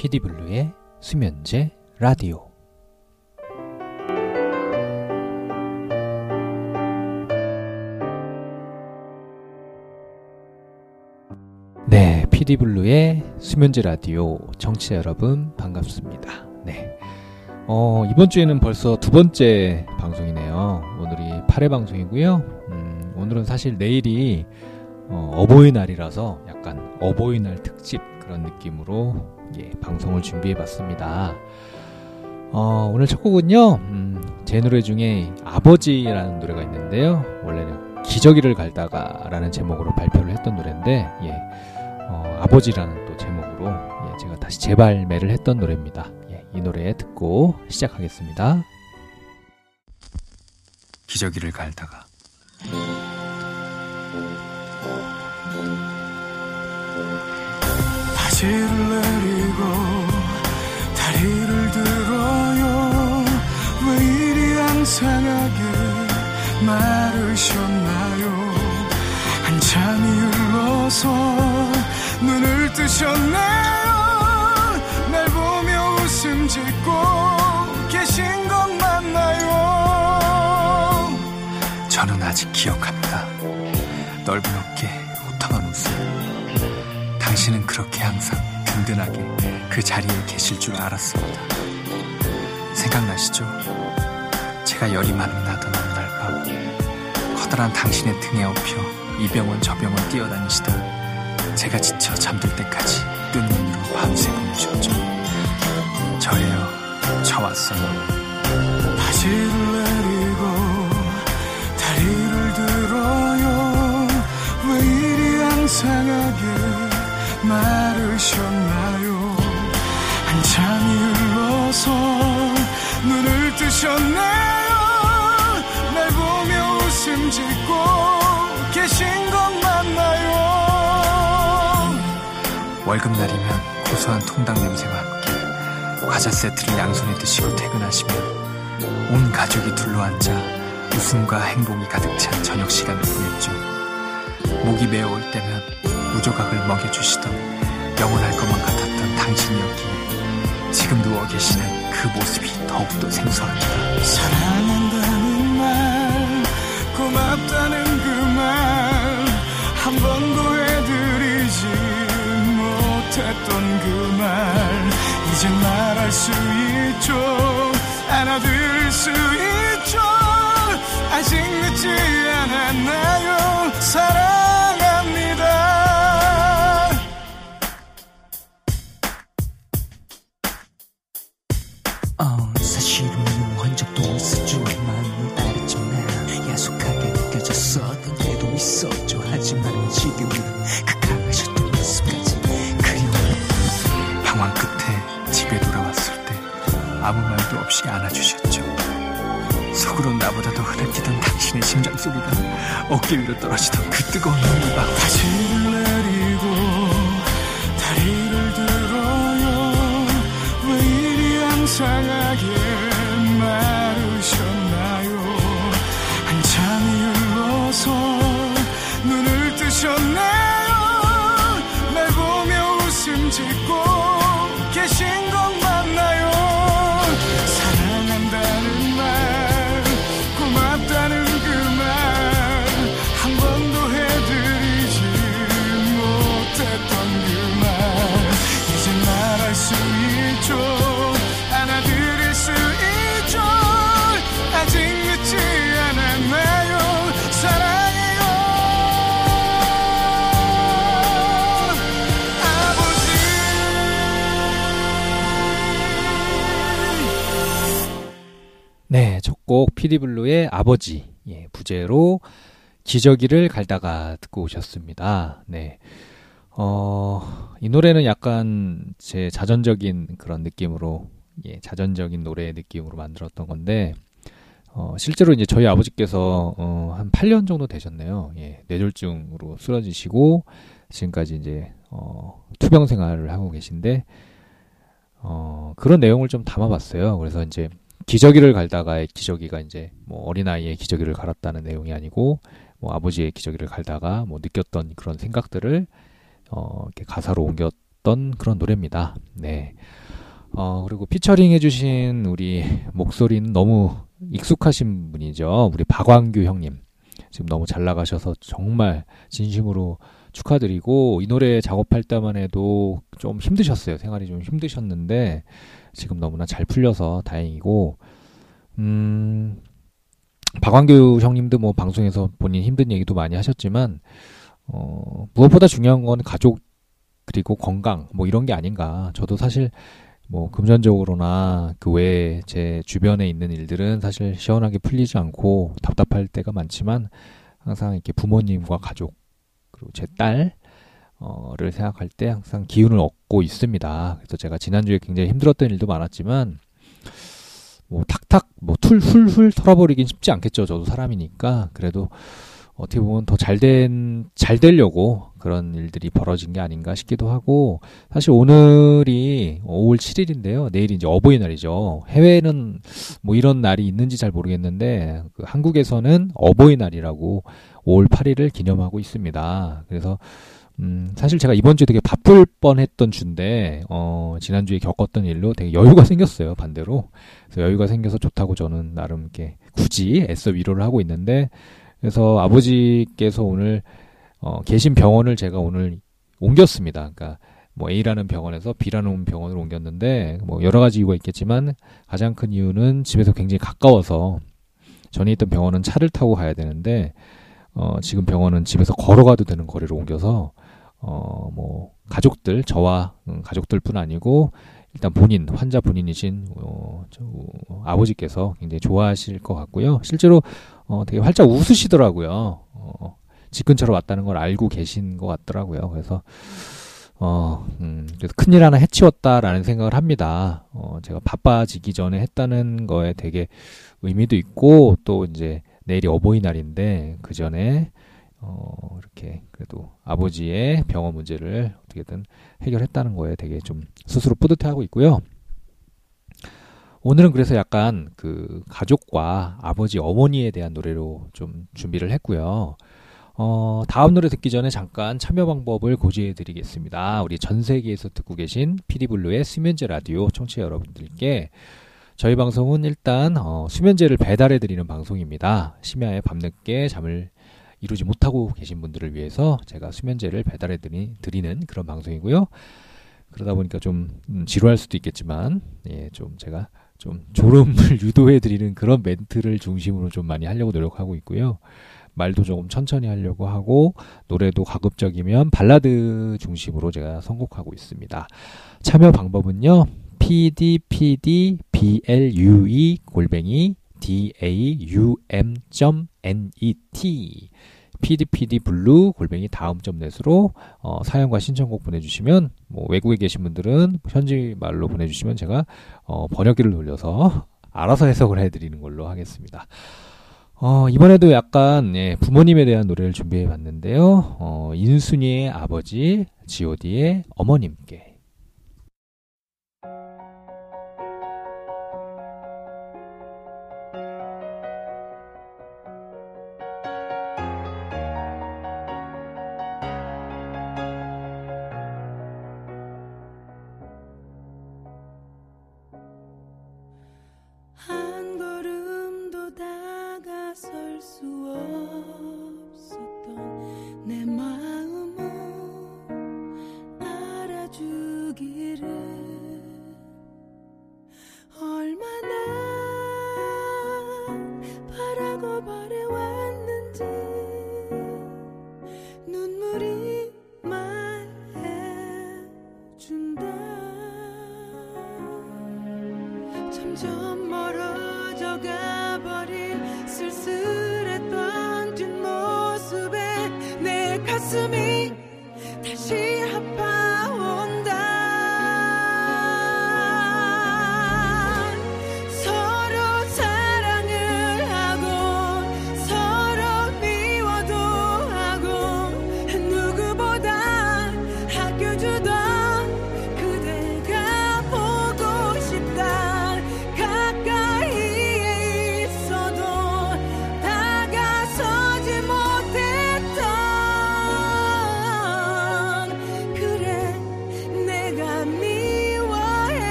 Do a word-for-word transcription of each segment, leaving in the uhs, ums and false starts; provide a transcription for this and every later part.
피디블루의 수면제 라디오. 네, 피디블루의 수면제 라디오 청취자 여러분 반갑습니다. 네, 어, 이번 주에는 벌써 두 번째 방송이네요. 오늘이 팔 회 방송이고요. 음, 오늘은 사실 내일이 어, 어버이날이라서 약간 어버이날 특집 그런 느낌으로 예, 방송을 준비해봤습니다. 어, 오늘 첫 곡은요, 음, 제 노래 중에 아버지라는 노래가 있는데요, 원래는 기저귀를 갈다가 라는 제목으로 발표를 했던 노래인데 예, 어, 아버지라는 또 제목으로 예, 제가 다시 재발매를 했던 노래입니다. 예, 이 노래 듣고 시작하겠습니다. 기저귀를 갈다가. 바지를 내리고 다리를 들어요. 왜 이리 앙상하게 말을 쉬었나요? 한참이 흘러서 눈을 뜨셨나요? 날 보며 웃음 짓고 계신 것 맞나요? 저는 아직 기억합니다. 넓은 어깨 호탕한 웃음. 당신은 그렇게 항상 든든하게 그 자리에 계실 줄 알았습니다. 생각나시죠? 제가 열이 많이 나던 어느 날 밤, 커다란 당신의 등에 업혀 이 병원 저 병원 뛰어다니시다 제가 지쳐 잠들 때까지 뜬 눈으로 밤새 보내셨죠. 저예요. 저 왔어요. 바지를 내리고 다리를 들어요. 왜 이리 앙상하게 말을 쉬었나요? 한참이 흘러서 눈을 뜨셨나요? 날 보며 웃음 짓고 계신 것 맞나요? 월급날이면 고소한 통닭 냄새와 함께 과자 세트를 양손에 드시고 퇴근하시면 온 가족이 둘러앉아 웃음과 행복이 가득 찬 저녁 시간을 보냈죠. 목이 메어올 때면 무조각을 먹여주시던 영원할 것만 같았던 당신이었기에 지금 누워 계시는 그 모습이 더욱더 생소합니다. 사랑한다는 말, 고맙다는 그 말 한 번도 해드리지 못했던 그 말 이젠 말할 수 있죠. 안아들 수 있죠. 아직 늦지 않았나요? 사랑합니다. 아무 말도 없이 안아주셨죠. 속으로 나보다 더 흐느끼던 당신의 심장소리가 어깨 위로 떨어지던 그 뜨거운 눈물과 바지를 내리고 다리를 들어요. 왜 이리 앙상하게 마르셨나요? 한참이 흘러서 눈을 뜨셨나요? 날 보며 웃음 짓고 계신 것 맞나요? 네, 첫 곡 피디블루의 아버지, 예, 부제로 기저귀를 갈다가 듣고 오셨습니다. 네, 어, 이 노래는 약간 제 자전적인 그런 느낌으로, 예, 자전적인 노래의 느낌으로 만들었던 건데, 어, 실제로 이제 저희 아버지께서 어, 한 팔 년 정도 되셨네요. 예, 뇌졸중으로 쓰러지시고 지금까지 이제 어, 투병 생활을 하고 계신데, 어, 그런 내용을 좀 담아봤어요. 그래서 이제 기저귀를 갈다가의 기저귀가 이제 뭐 어린아이의 기저귀를 갈았다는 내용이 아니고 뭐 아버지의 기저귀를 갈다가 뭐 느꼈던 그런 생각들을 어 이렇게 가사로 옮겨 들었던 그런 노래입니다. 네. 어, 그리고 피처링 해주신 우리 목소리는 너무 익숙하신 분이죠. 우리 박완규 형님. 지금 너무 잘 나가셔서 정말 진심으로 축하드리고, 이 노래 작업할 때만 해도 좀 힘드셨어요. 생활이 좀 힘드셨는데 지금 너무나 잘 풀려서 다행이고, 음, 박완규 형님도 뭐 방송에서 본인 힘든 얘기도 많이 하셨지만, 어, 무엇보다 중요한 건 가족 그리고 건강 뭐 이런 게 아닌가. 저도 사실 뭐 금전적으로나 그 외에 제 주변에 있는 일들은 사실 시원하게 풀리지 않고 답답할 때가 많지만, 항상 이렇게 부모님과 가족 그리고 제 딸, 어를 생각할 때 항상 기운을 얻고 있습니다. 그래서 제가 지난주에 굉장히 힘들었던 일도 많았지만, 뭐 탁탁 뭐 툴 훌훌 털어버리긴 쉽지 않겠죠. 저도 사람이니까. 그래도 어떻게 보면 더 잘된 잘 되려고 그런 일들이 벌어진 게 아닌가 싶기도 하고, 사실 오늘이 오월 칠일인데요. 내일이 이제 어버이날이죠. 해외에는 뭐 이런 날이 있는지 잘 모르겠는데, 그 한국에서는 어버이날이라고 오월 팔일을 기념하고 있습니다. 그래서 음, 사실 제가 이번 주에 되게 바쁠 뻔했던 주인데, 어, 지난주에 겪었던 일로 되게 여유가 생겼어요. 반대로. 그래서 여유가 생겨서 좋다고 저는 나름 이렇게 굳이 애써 위로를 하고 있는데, 그래서 아버지께서 오늘 어, 계신 병원을 제가 오늘 옮겼습니다. 그러니까 뭐 A라는 병원에서 B라는 병원을 옮겼는데, 뭐 여러 가지 이유가 있겠지만 가장 큰 이유는 집에서 굉장히 가까워서, 전에 있던 병원은 차를 타고 가야 되는데 어, 지금 병원은 집에서 걸어가도 되는 거리로 옮겨서, 어, 뭐 가족들, 저와 가족들뿐 아니고 일단 본인, 환자 본인이신 어, 저, 어, 아버지께서 굉장히 좋아하실 것 같고요. 실제로 어, 되게 활짝 웃으시더라고요. 어, 집 근처로 왔다는 걸 알고 계신 것 같더라고요. 그래서 어, 음, 그래서 큰일 하나 해치웠다라는 생각을 합니다. 어, 제가 바빠지기 전에 했다는 거에 되게 의미도 있고, 또 이제 내일이 어버이날인데 그 전에 어, 이렇게 그래도 아버지의 병원 문제를 어떻게든 해결했다는 거에 되게 좀 스스로 뿌듯해하고 있고요. 오늘은 그래서 약간 그 가족과 아버지, 어머니에 대한 노래로 좀 준비를 했고요. 어, 다음 노래 듣기 전에 잠깐 참여 방법을 고지해드리겠습니다. 우리 전 세계에서 듣고 계신 피디블루의 수면제 라디오 청취자 여러분들께 저희 방송은 일단 어, 수면제를 배달해드리는 방송입니다. 심야에 밤늦게 잠을 이루지 못하고 계신 분들을 위해서 제가 수면제를 배달해드리는 그런 방송이고요. 그러다 보니까 좀 지루할 수도 있겠지만, 예, 좀 제가 좀 졸음을 유도해드리는 그런 멘트를 중심으로 좀 많이 하려고 노력하고 있고요. 말도 조금 천천히 하려고 하고, 노래도 가급적이면 발라드 중심으로 제가 선곡하고 있습니다. 참여 방법은요, pdpdblue 골뱅이 daum.net pdpd블루 골뱅이 다음.net으로 어, 사연과 신청곡 보내주시면, 뭐 외국에 계신 분들은 현지 말로 보내주시면 제가 어, 번역기를 돌려서 알아서 해석을 해드리는 걸로 하겠습니다. 어, 이번에도 약간, 예, 부모님에 대한 노래를 준비해 봤는데요. 어, 인순이의 아버지, 지오디의 어머님께.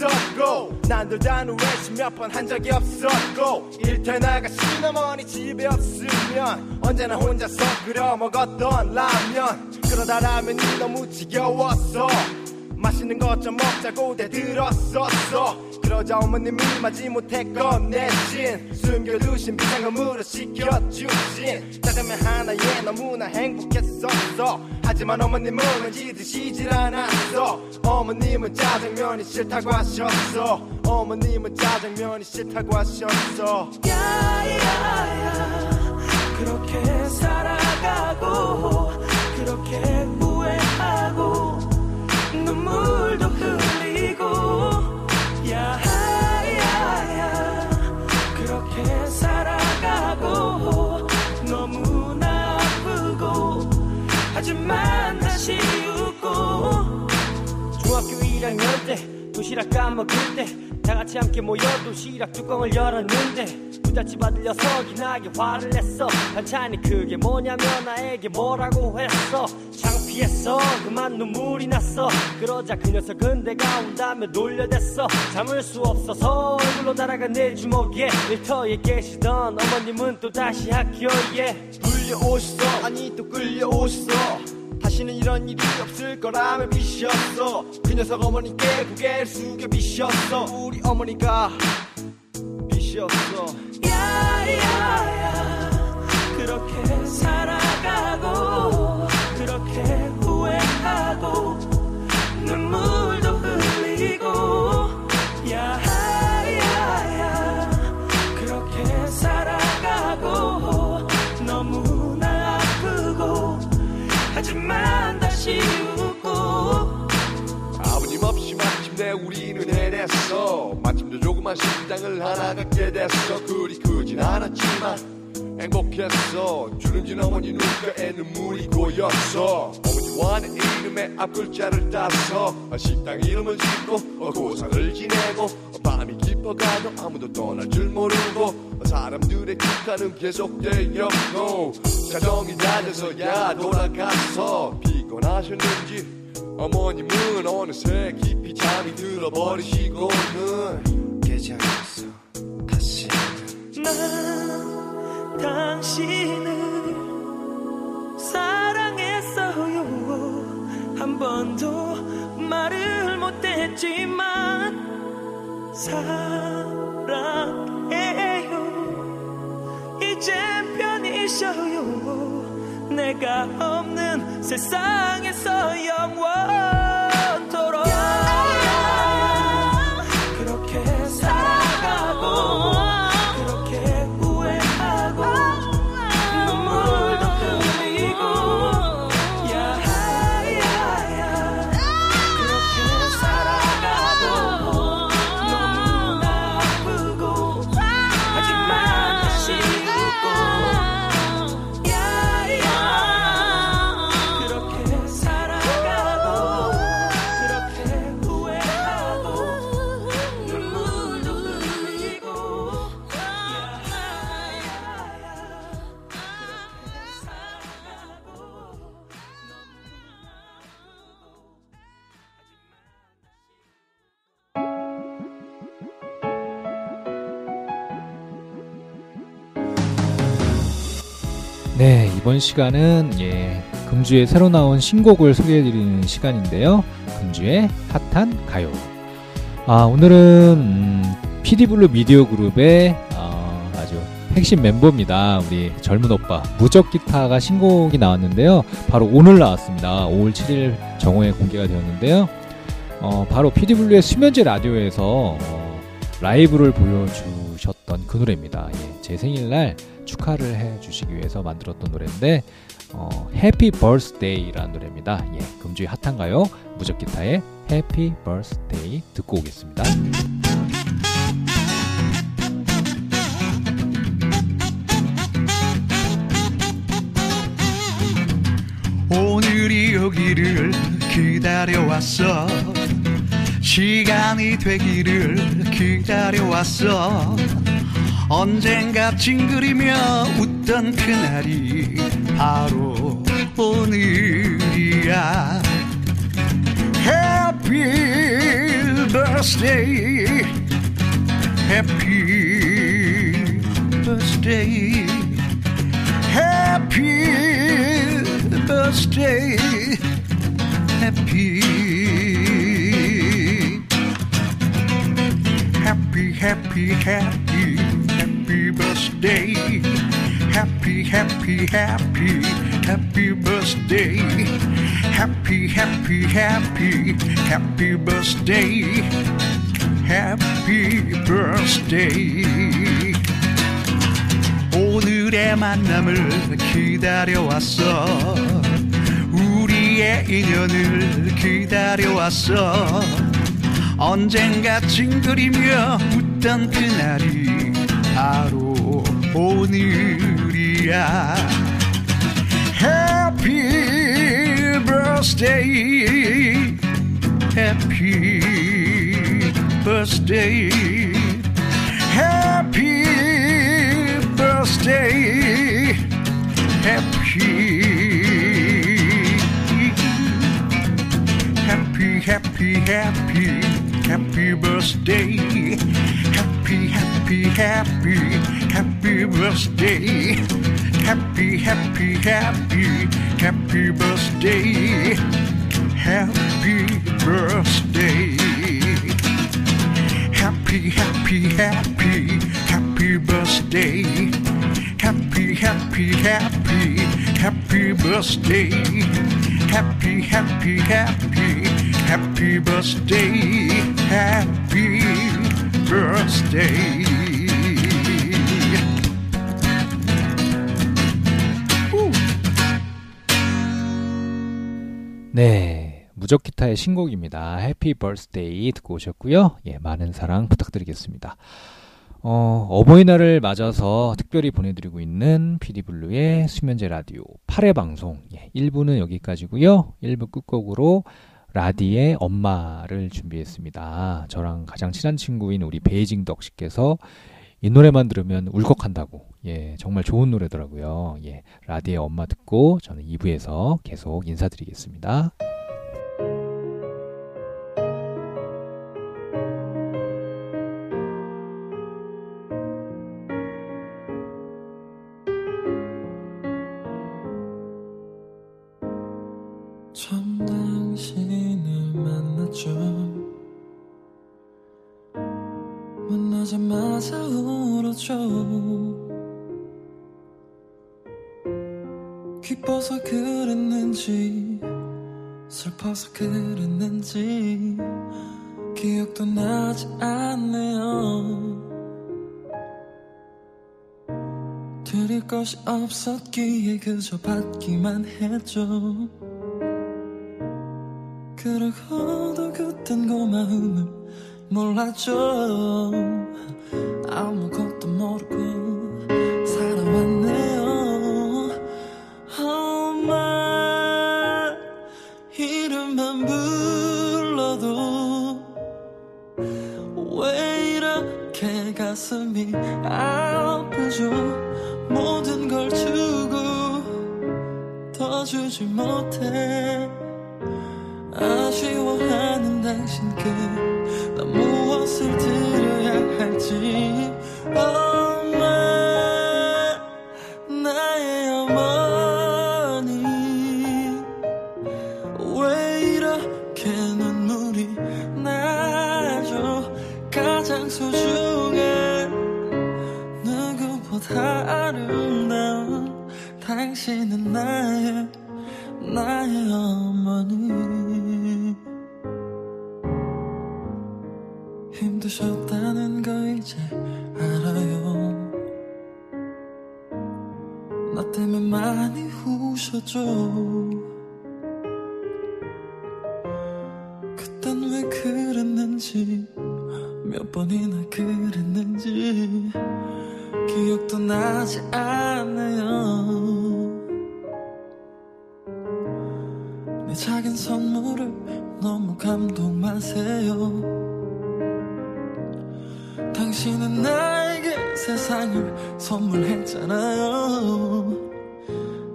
없었고 난 널 단 후에 몇 번 한 적이 없었고 일터에 나가 시어머니 집에 없으면 언제나 혼자서 끓여 먹었던 라면 그러다 라면이 너무 지겨웠어 맛있는 것 좀 먹자고 대들었었어 그러자 어머님이 마지못해 꺼내신 숨겨두신 비상금으로 시켜주신 짜장면 하나에 너무나 행복했었어 하지만 어머님은 왠지 드시질 않았어 어머님은 짜장면이 싫다고 하셨어 어머님은 짜장면이 싫다고 하셨어 야야야 그렇게 살아가고 그렇게 후회하고 눈물도 흘리고 야야야 그렇게 살아가고 너무나 아프고 하지만 다시 웃고 중학교 일 학년 때 도시락 까먹을 때 다 같이 함께 모여 도시락 뚜껑을 열었는데 부잣집 아들 녀석이 나게 화를 냈어 반찬이 그게 뭐냐며 나에게 뭐라고 했어 창피했어 그만 눈물이 났어 그러자 그 녀석은 내가 온다며 놀려댔어 잠을 수 없어서 얼굴로 날아간 내 주먹에 일터에 계시던 어머님은 또다시 학교에 불려오시어 아니 또 끌려오시어 다시는 이런 일이 없을 거라며 비셨어 그 녀석 어머니께 고개를 숙여 비셨어 우리 어머니가 비셨어 야야야 그렇게 살아가고 그렇게 후회하고 눈물도 흘리고 야야야 그렇게 살아가고 너무나 아프고 하지만 다시 웃고 아버님 없이 마침내 우리는 해냈어 마침내 조그만 식당을 하나 갖게 됐어 그리 크진 않았지만 행복했어 주름진 어머니 눈가에 눈물이 고였어 어머니와는 이름에 앞글자를 따서 식당 이름을 짓고 고사를 지내고 밤이 깊어가도 아무도 떠날 줄 모르고 사람들의 기타는 계속 들렸고 자정이 다져서 야 돌아가서 피곤하셨는지 어머님은 어느새 깊이 잠이 들어버리시고는 깨지않았어 다시는 난 당신을 사랑했어요 한 번도 말을 못했지만 사랑해요 이제 편히셔요 내가 없는 세상에서 영원토록 그렇게 살아가고 그렇게 후회하고 눈물도 흘리고 야야야 그렇게 살아가고 너무나 아프고 하지만 다시 네, 이번 시간은 예, 금주에 새로 나온 신곡을 소개해드리는 시간인데요. 금주의 핫한 가요. 아, 오늘은 음, 피디블루 미디어 그룹의 어, 아주 핵심 멤버입니다. 우리 젊은 오빠 무적기타가 신곡이 나왔는데요. 바로 오늘 나왔습니다. 오월 칠일 정오에 공개가 되었는데요. 어, 바로 피디블루의 수면제 라디오에서 어, 라이브를 보여주셨던 그 노래입니다. 예, 제 생일날 축하를 해주시기 위해서 만들었던 노래인데 어, 해피 버스데이라는 노래입니다. 예, 금주의 핫한 가요 무적기타의 해피 버스데이 듣고 오겠습니다. 오늘이 오기를 기다려왔어 시간이 되기를 기다려왔어 언젠가 찡그리며 웃던 그날이 바로 오늘이야 Happy birthday, happy birthday, happy birthday, happy, happy, happy, happy, happy birthday, happy, happy, happy, happy birthday. Happy, happy, happy, happy birthday, happy birthday. 오늘의 만남을 기다려왔어. 우리의 인연을 기다려왔어. 언젠가 찡그리며 웃던 그날이 바로 오늘이야. Happy birthday, happy birthday, happy birthday, happy, happy, happy, happy, happy birthday, happy, happy, happy, happy birthday, happy, happy, happy. Happy birthday, happy birthday, happy, happy, happy, happy birthday, happy, happy, happy, happy birthday, happy, happy, happy, happy birthday, happy birthday. 네, 무적기타의 신곡입니다. 해피 버스데이 듣고 오셨고요. 예, 많은 사랑 부탁드리겠습니다. 어, 어버이날을 맞아서 특별히 보내드리고 있는 피디블루의 수면제 라디오 팔 회 방송, 예, 일 부는 여기까지고요. 일 부 끝곡으로 라디의 엄마를 준비했습니다. 저랑 가장 친한 친구인 우리 베이징 덕씨께서 이 노래만 들으면 울컥한다고. 예, 정말 좋은 노래더라고요. 예, 라디의 엄마 듣고 저는 이 부에서 계속 인사드리겠습니다. 처음 당신을 만났죠. 만나자마자 울었죠. 기뻐서 그랬는지 슬퍼서 그랬는지 기억도 나지 않네요. 드릴 것이 없었기에 그저 받기만 했죠. 그러고도 그땐 고마움을 몰랐죠. 아무것도 모르고 살아왔네요. 엄마 이름만 불러도 왜 이렇게 가슴이 아프죠. 모든 걸 주고 더 주지 못해 아쉬워하는 당신께 나 무엇을 드려야 할지. 엄마 나의 어머니 왜 이렇게 눈물이 나죠. 가장 소중한 누구보다 아름다운 당신은 나의 나의 어머니. 힘드셨다는 거 이제 알아요. 나 때문에 많이 우셨죠. 그땐 왜 그랬는지 몇 번이나 그랬는지 기억도 나지 않아요. 내 작은 선물을 너무 감동 마세요. 당신은 나에게 세상을 선물했잖아요.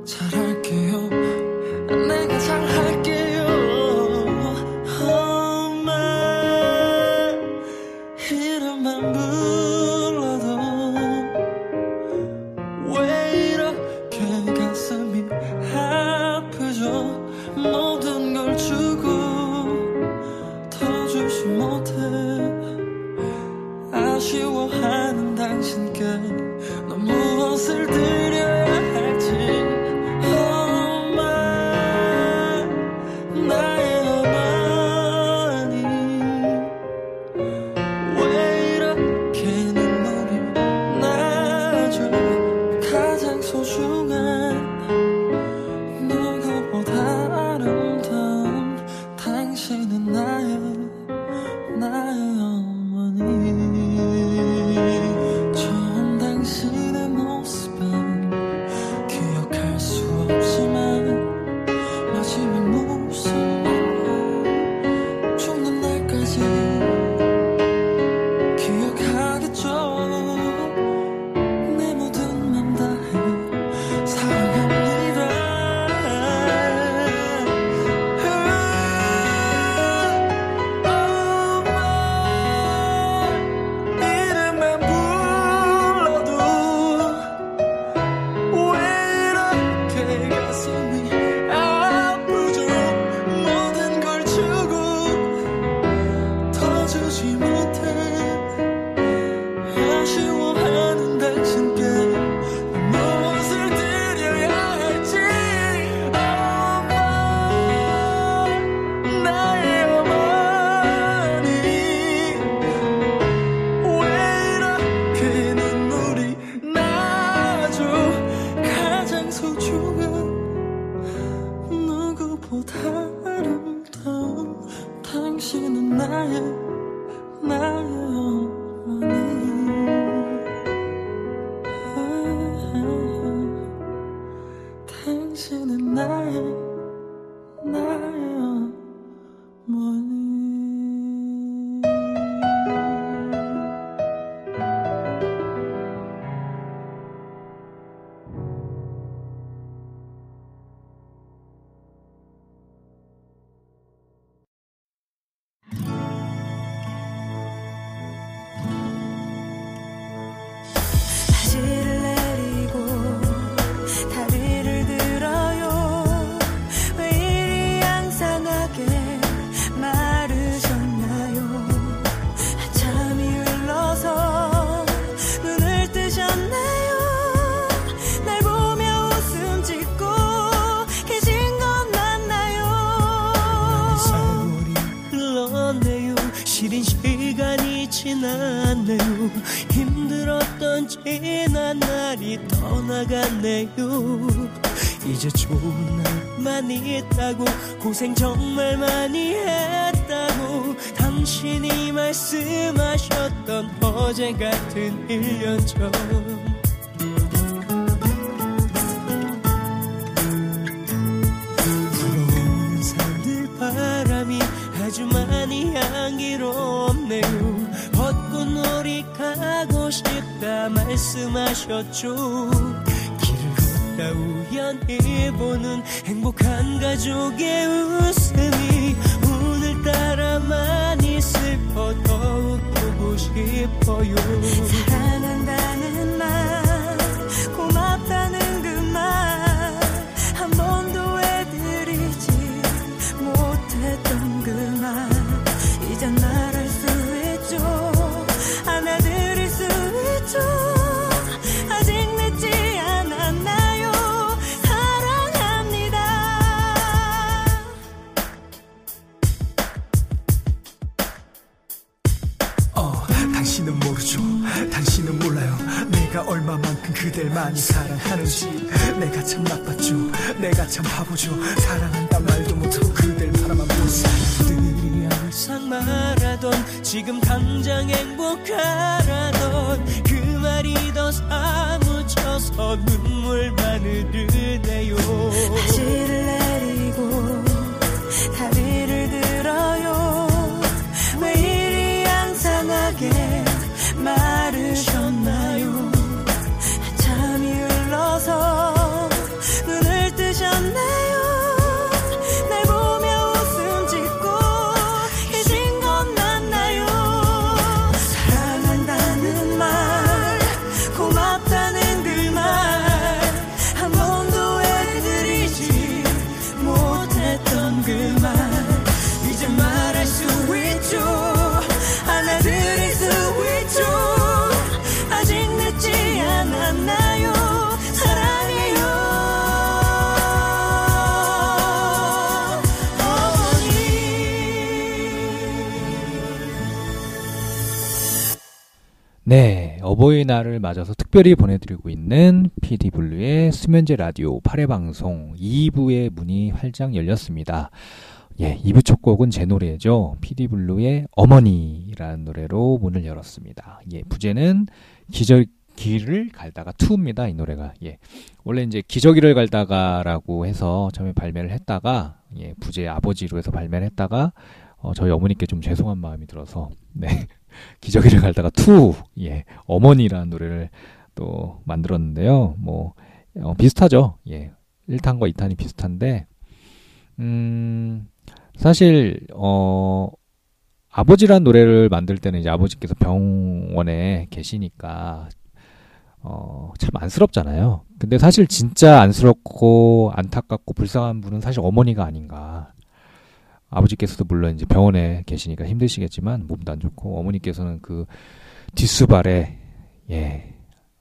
잘할게요. 내가 잘할게요. 이름만 불러도 왜 이렇게 가슴이 아프죠? 모든 걸 주고 더 주지 못해 아쉬워하는 당신께 넌 무엇을 드려야 할지 고생 정말 많이 했다고 당신이 말씀하셨던 어제 같은 일 년 전 불어오는 산들 바람이 아주 많이 향기롭네요 벚꽃놀이 가고 싶다 말씀하셨죠 우연히 보는 행복한 가족의 웃음이 오늘따라 많이 슬퍼 더욱 보고 싶어요 사랑한다는 말 고맙다는 그 말 한 번도 해드리지 못했던 그 말 이젠 말할 수 있죠 안아드릴 수 있죠 당신은 몰라요 내가 얼마만큼 그댈 많이 사랑하는지 내가 참 나빴죠 내가 참 바보죠 사랑한다 말도 못하고 그댈 바라만 본 사람들이 항상 말하던 지금 당장 행복하라던 그 말이 더 사무쳐서 눈물 바늘을 대요 바지를 내리고 다리를 들어요 왜 이리 양상하게 마르셨나요 한참이 흘러서 눈을 뜨셨나요 날 보며 웃음 짓고 잊은 건 맞나요 사랑한 네, 어버이날을 맞아서 특별히 보내드리고 있는 피디블루의 수면제 라디오 팔 회 방송 이 부의 문이 활짝 열렸습니다. 예, 이 부 첫 곡은 제 노래죠. 피디블루의 어머니라는 노래로 문을 열었습니다. 예, 부제는 기저귀를 갈다가 이입니다. 이 노래가. 예, 원래 이제 기저귀를 갈다가라고 해서 처음에 발매를 했다가, 예, 부제 아버지로 해서 발매를 했다가, 어, 저희 어머니께 좀 죄송한 마음이 들어서, 네. 기저귀를 갈다가 투, 예, 어머니라는 노래를 또 만들었는데요. 뭐, 어, 비슷하죠. 예, 일 탄과 이 탄이 비슷한데, 음, 사실, 어, 아버지란 노래를 만들 때는 이제 아버지께서 병원에 계시니까, 어, 참 안쓰럽잖아요. 근데 사실 진짜 안쓰럽고 안타깝고 불쌍한 분은 사실 어머니가 아닌가. 아버지께서도 물론 이제 병원에 계시니까 힘드시겠지만 몸도 안 좋고, 어머니께서는 그 뒷수발에, 예,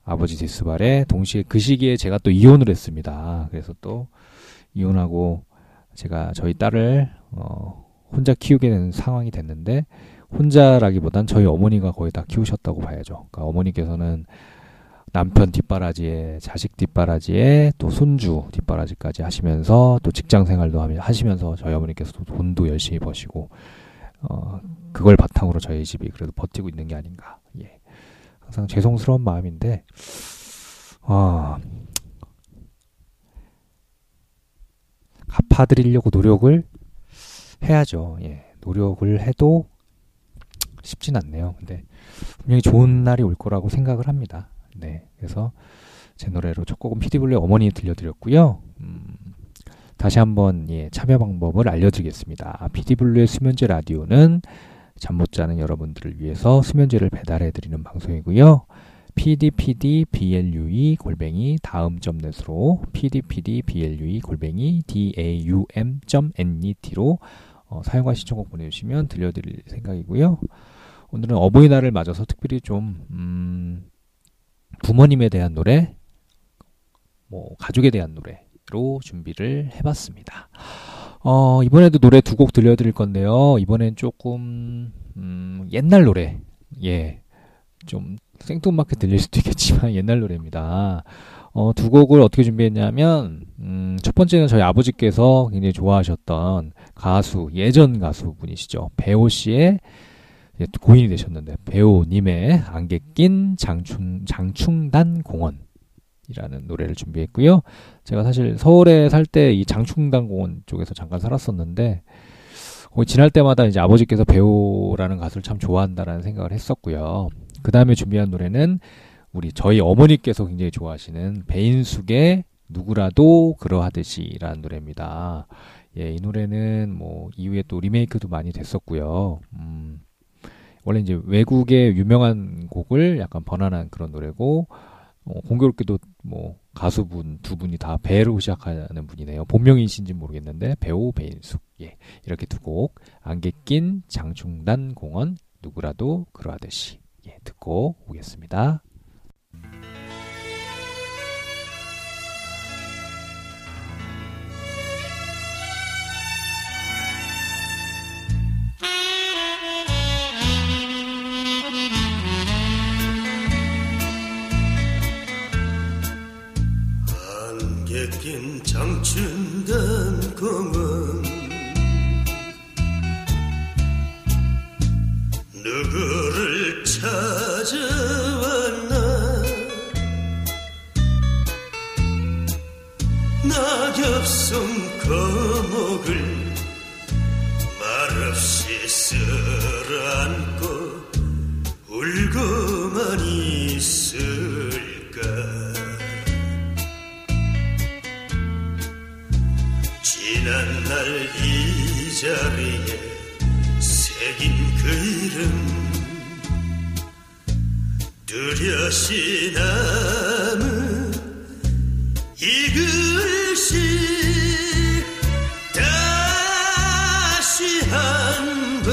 아버지 뒷수발에 동시에 그 시기에 제가 또 이혼을 했습니다. 그래서 또 이혼하고 제가 저희 딸을 어, 혼자 키우게 되는 상황이 됐는데, 혼자라기보단 저희 어머니가 거의 다 키우셨다고 봐야죠. 그러니까 어머니께서는 남편 뒷바라지에, 자식 뒷바라지에, 또 손주 뒷바라지까지 하시면서, 또 직장 생활도 하시면서, 저희 어머니께서도 돈도 열심히 버시고, 어, 그걸 바탕으로 저희 집이 그래도 버티고 있는 게 아닌가. 예. 항상 죄송스러운 마음인데, 어, 갚아드리려고 노력을 해야죠. 예. 노력을 해도 쉽진 않네요. 근데, 분명히 좋은 날이 올 거라고 생각을 합니다. 네, 그래서 제 노래로 첫 곡은 피디블루의 어머니 들려드렸고요. 음, 다시 한번, 예, 참여 방법을 알려드리겠습니다. 피디블루의 수면제 라디오는 잠 못 자는 여러분들을 위해서 수면제를 배달해드리는 방송이고요. pdpdblue 골뱅이 다음 점 넷으로 pdpdblue 골뱅이 다음 점 넷으로 어, 사용과 신청곡 보내주시면 들려드릴 생각이고요. 오늘은 어버이날을 맞아서 특별히 좀 음... 부모님에 대한 노래, 뭐 가족에 대한 노래로 준비를 해봤습니다. 어, 이번에도 노래 두 곡 들려드릴 건데요. 이번엔 조금 음, 옛날 노래, 예, 좀 생뚱맞게 들릴 수도 있겠지만 옛날 노래입니다. 어, 두 곡을 어떻게 준비했냐면, 음, 첫 번째는 저희 아버지께서 굉장히 좋아하셨던 가수, 예전 가수분이시죠. 배호 씨의, 예, 고인이 되셨는데, 배호님의 안개 낀 장충, 장충단 공원이라는 노래를 준비했고요. 제가 사실 서울에 살 때 이 장충단 공원 쪽에서 잠깐 살았었는데, 거기 지날 때마다 이제 아버지께서 배호라는 가수를 참 좋아한다라는 생각을 했었고요. 그 다음에 준비한 노래는 우리 저희 어머니께서 굉장히 좋아하시는 배인숙의 누구라도 그러하듯이라는 노래입니다. 예, 이 노래는 뭐 이후에 또 리메이크도 많이 됐었고요. 음. 원래 이제 외국의 유명한 곡을 약간 번안한 그런 노래고, 어, 공교롭게도 뭐 가수분 두 분이 다 배로 시작하는 분이네요. 본명이신지는 모르겠는데, 배호, 배인숙. 예, 이렇게 두 곡, 안개 낀 장충단 공원, 누구라도 그러하듯이, 예, 듣고 오겠습니다. 긴 장춘단 공원 누구를 찾아왔나, 낙엽송 거목을 말없이 쓸안고 울고만 있을까. 지난 날 이 자리에 새긴 그 이름 두려시 남은 이 글씨, 다시 한 번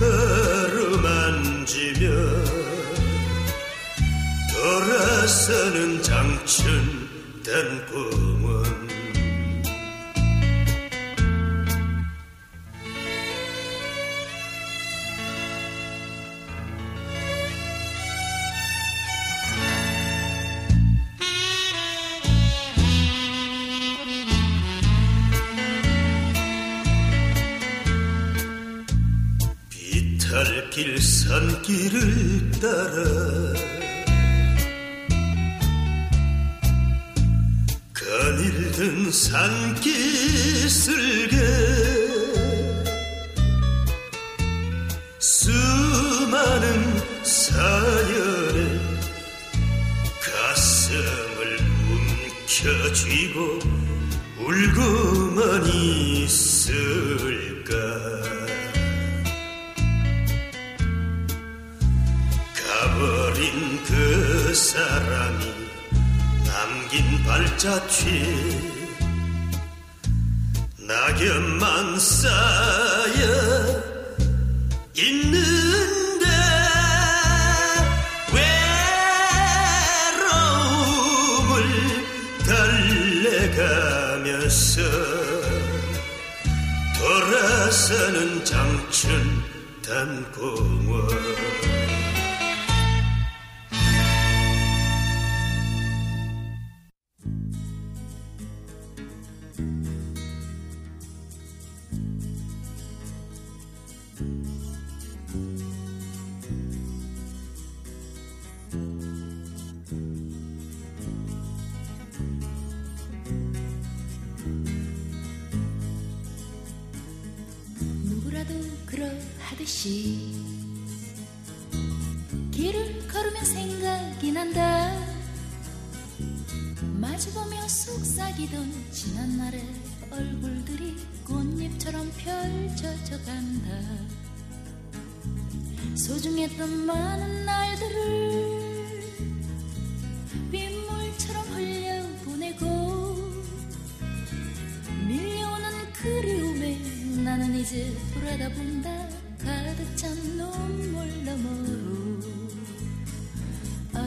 바로 만지며 돌아서는 장춘단 공원. 길산길을 따라 가늘든 산길 쓸개 수많은 사연에 가슴을 움켜쥐고 울고만 있을까. 가버린 그 사람이 남긴 발자취 낙엽만 쌓여 있는데 외로움을 달래가면서 돌아서는 장춘 단공원. 길을 걸으며 생각이 난다. 마주보며 속삭이던 지난 날의 얼굴들이 꽃잎처럼 펼쳐져 간다. 소중했던 많은 날들을 빗물처럼 흘려보내고 밀려오는 그리움에 나는 이제 돌아다본다. 가득 찬 눈물 너머로 아,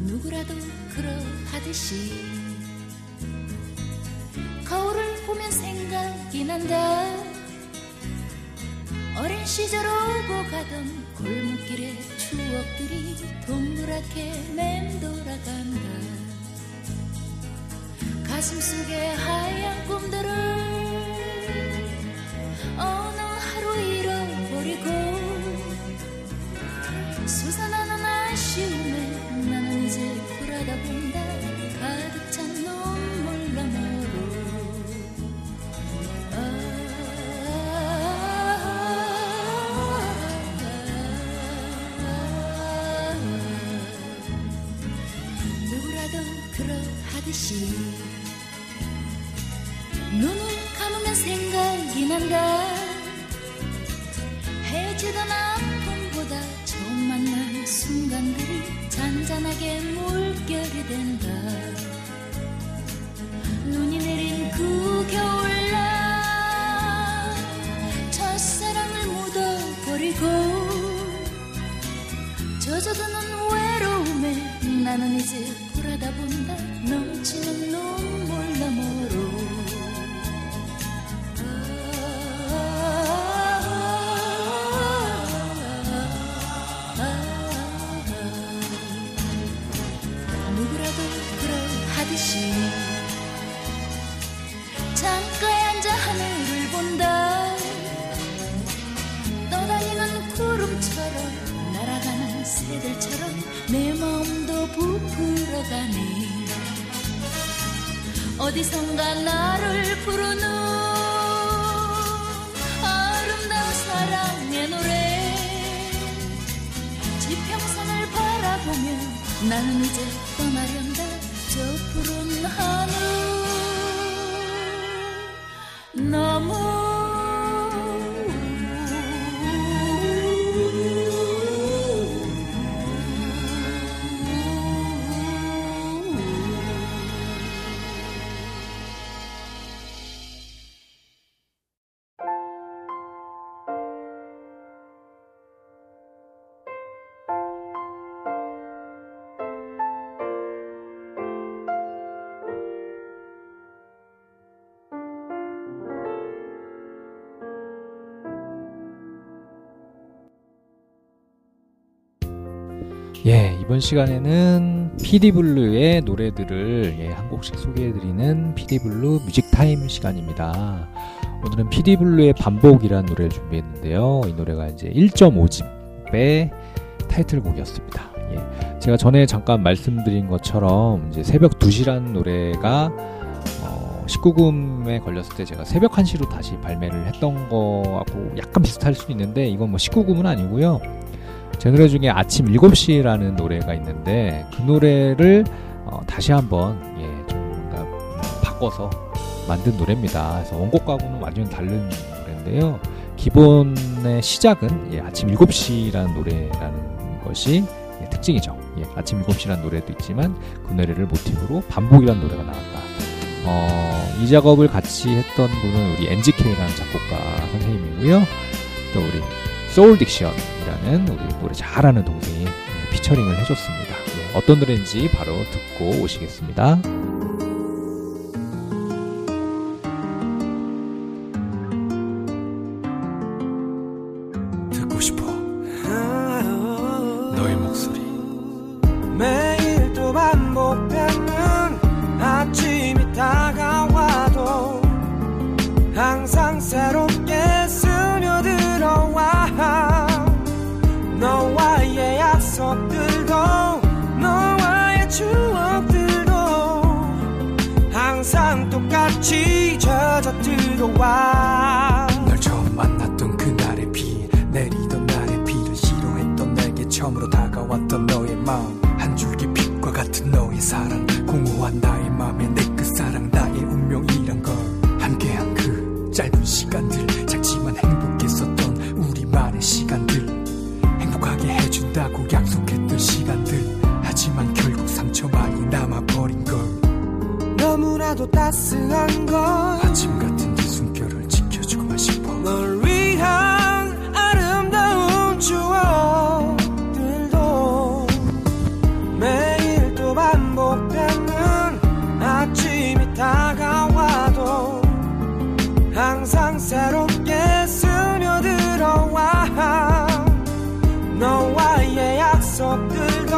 누구라도 그러하듯이 거울을 보면 생각이 난다. 어린 시절 오고 가던 골목길의 추억들이 동그랗게 맴돌아간다. 가슴 속에 하얀 꿈들을 어느 하루 잃어버리고 솟아나는 아쉬움에 나는 이제 돌아다 본다. 가득 찬 눈물 너머로 아, 아, 아, 아, 아. 누구라도 그러하듯이 생각이 난다. 헤어지던 아픔보다 처음 만난 순간들이 잔잔하게 물결이 된다. 눈이 내린 그 겨울날 첫사랑을 묻어버리고 젖어드는 외로움에 나는 이제 돌아다본다. 넘치는 눈물 너머로 창가에 앉아 하늘을 본다. 떠다니는 구름처럼 날아가는 새들처럼 내 마음도 부풀어가네. 어디선가 나를 부르는 아름다운 사랑의 노래 지평선을 바라보며 나는 이제 떠나련다. 저 푸른 하늘 너무 예, 이번 시간에는 피디블루의 노래들을 예, 한 곡씩 소개해드리는 피디블루 뮤직타임 시간입니다. 오늘은 피디블루의 반복이라는 노래를 준비했는데요. 이 노래가 이제 일 점 오 집의 타이틀곡이었습니다. 예, 제가 전에 잠깐 말씀드린 것처럼 이제 새벽 두 시라는 노래가 어, 십구 금에 걸렸을 때 제가 새벽 한 시로 다시 발매를 했던 거하고 약간 비슷할 수 있는데 이건 뭐 십구 금은 아니고요. 제 노래 중에 아침 일곱 시라는 노래가 있는데 그 노래를 어, 다시 한번 예, 좀 뭔가 바꿔서 만든 노래입니다. 그래서 원곡하고는 완전히 다른 노래인데요. 기본의 시작은 예, 아침 일곱 시라는 노래라는 것이 예, 특징이죠. 예, 아침 일곱 시라는 노래도 있지만 그 노래를 모티브로 반복이라는 노래가 나왔다. 어, 이 작업을 같이 했던 분은 우리 엔지케이라는 작곡가 선생님이고요. 또 우리 Soul Diction이라는 우리 노래 잘하는 동생이 피처링을 해줬습니다. 예, 어떤 노래인지 바로 듣고 오시겠습니다. 듣고 싶어 너의 목소리. 매일 또 반복되는 아침이 다가와도 항상 새롭게 스며들어와 너와의 약속들도 너와의 추억들도 항상 똑같이 젖어 들어와. 널 처음 만났던 그날의 비 내리던 날의 비를 싫어했던 내게 처음으로 다가왔던 너의 마음 한 줄기 빛과 같은 너의 사랑 공허한 나의 맘에 내 그 사랑 나의 운명이란 걸 함께한 그 짧은 시간들 작지만 행복했었던 우리만의 시간들 행복하게 해준다고 약속했던 시간들 하지만 결국 상처만이 남아버린 걸 너무나도 따스한 걸 아침 같은 네 숨결을 지켜주고만 싶어 널 위한 아름다운 추억들도 매일 또 반복되는 아침이 다가와도 항상 새롭게 스며들어와 너와의 약속들도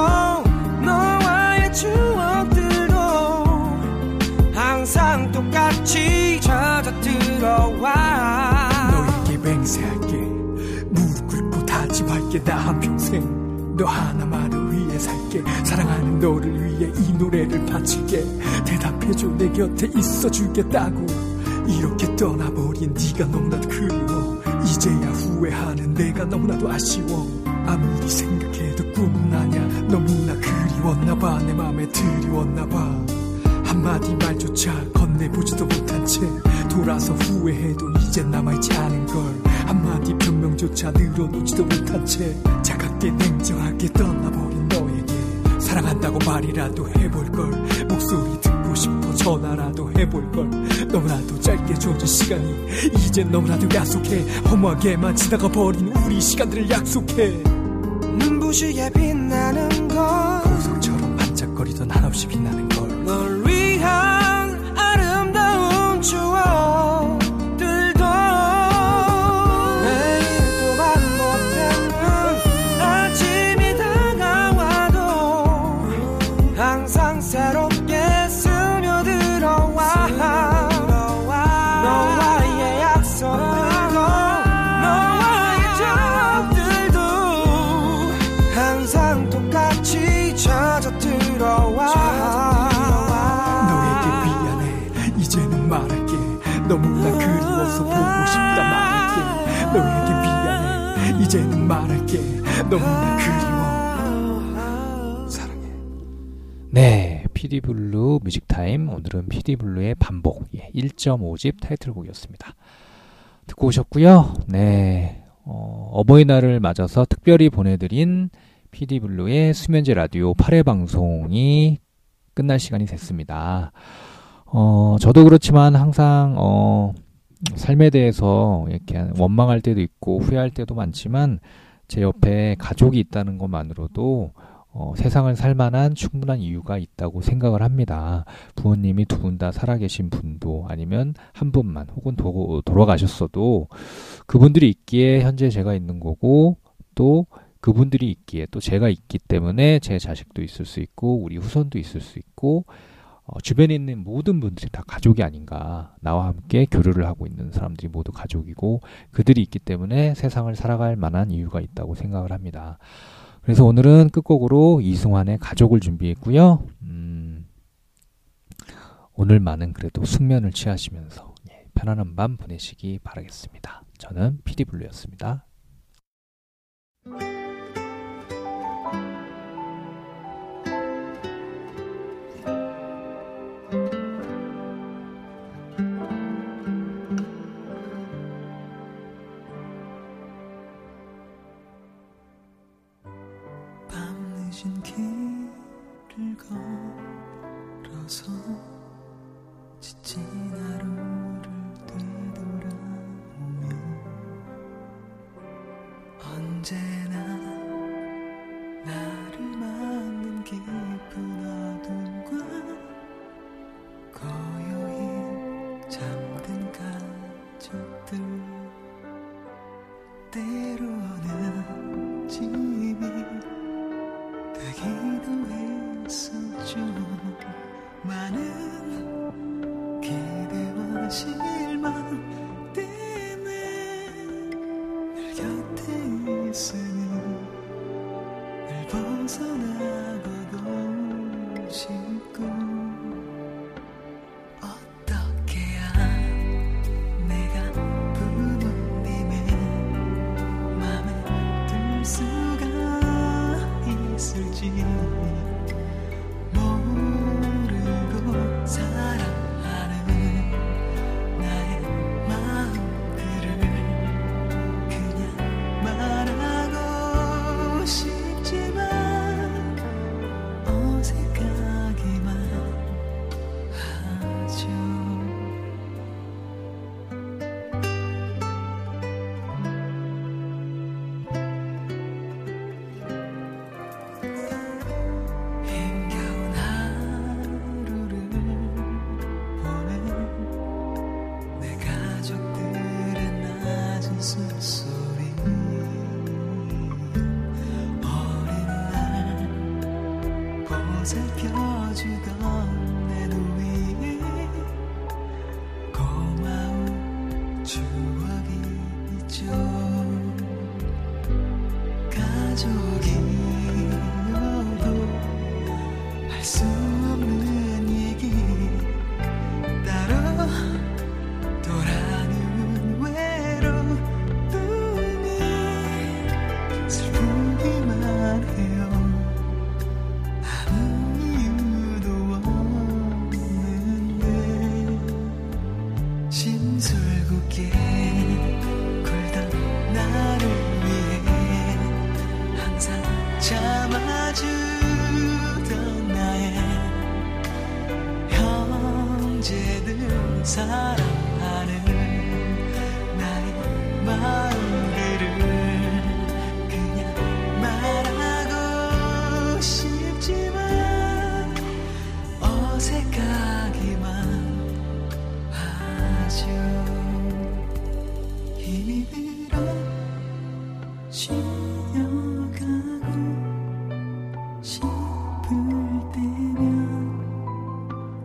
너와의 추억들도 항상 똑같이 젖어들어와. 너에게 맹세할게 무릎 꿇고 다짐할게 나 한평생 너 하나만을 위해 살게 사랑하는 너를 위해 이 노래를 바칠게 대답해줘 내 곁에 있어주겠다고. 이렇게 떠나버린 네가 너무나도 그리워 이제야 후회하는 내가 너무나도 아쉬워 아무리 생각해도 꿈은 아냐 너무나 그리웠나봐 내 맘에 드리웠나봐 한마디 말조차 건네보지도 못한 채 돌아서 후회해도 이젠 남아있지 않은걸 한마디 변명조차 늘어놓지도 못한 채 차갑게 냉정하게 떠나버린 너에게 사랑한다고 말이라도 해볼걸 목소리 듣고 싶어 전화라도 해볼걸 너무나도 짧게 주어진 시간이 이젠 너무나도 약속해 허무하게만 지나가버린 우리 시간들을 약속해. 눈부시게 빛나는 걸 보석처럼 반짝거리던 한없이 빛나는 걸 널 위한 아름다운 추억들도 매일 또 반복되는 아침이 다가와도 항상 새롭게 너무나 그리워서 보고 싶다 말할게 너에게 미안해 이제는 말할게 너무나 그리워 사랑해. 네, 피디블루 뮤직타임 오늘은 피디블루의 반복 예, 일 점 오 집 타이틀곡이었습니다. 듣고 오셨고요. 네, 어, 어버이날을 맞아서 특별히 보내드린 피디블루의 수면제 라디오 팔 회 방송이 끝날 시간이 됐습니다. 어, 저도 그렇지만 항상, 어, 삶에 대해서 이렇게 원망할 때도 있고 후회할 때도 많지만 제 옆에 가족이 있다는 것만으로도 어, 세상을 살 만한 충분한 이유가 있다고 생각을 합니다. 부모님이 두 분 다 살아계신 분도 아니면 한 분만 혹은 도, 돌아가셨어도 그분들이 있기에 현재 제가 있는 거고 또 그분들이 있기에 또 제가 있기 때문에 제 자식도 있을 수 있고 우리 후손도 있을 수 있고 어, 주변에 있는 모든 분들이 다 가족이 아닌가. 나와 함께 교류를 하고 있는 사람들이 모두 가족이고 그들이 있기 때문에 세상을 살아갈 만한 이유가 있다고 생각을 합니다. 그래서 오늘은 끝곡으로 이승환의 가족을 준비했고요. 음, 오늘만은 그래도 숙면을 취하시면서 예, 편안한 밤 보내시기 바라겠습니다. 저는 피디블루였습니다. 밤늦은 길을 걸어서 지친 하루를 되돌아보며 언제나 나를 막는 깊은 어둠과 고요히 잠든 가족들 때로는 짐이 되기도 했었죠. 많은 기대와 실망 때문에 늘 곁에 있으니 늘 벗어나고도 싶고 모르고 사랑하는 나의 마음들을 그냥 말하고 싶지만 어색하기만 하죠. 살펴주던 내 눈 위에 고마운 추억이 있죠. 가족이어도 할 수 없는 얘기 따로 돌아오는 외로움이 슬프기만 해요. 참아주던 나의 형제들 사랑하는 나의 마음들을 그냥 말하고 싶지만 어색하기만 하죠. 힘이 들어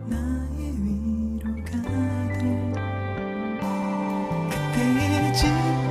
나의 위로가 돼 그때쯤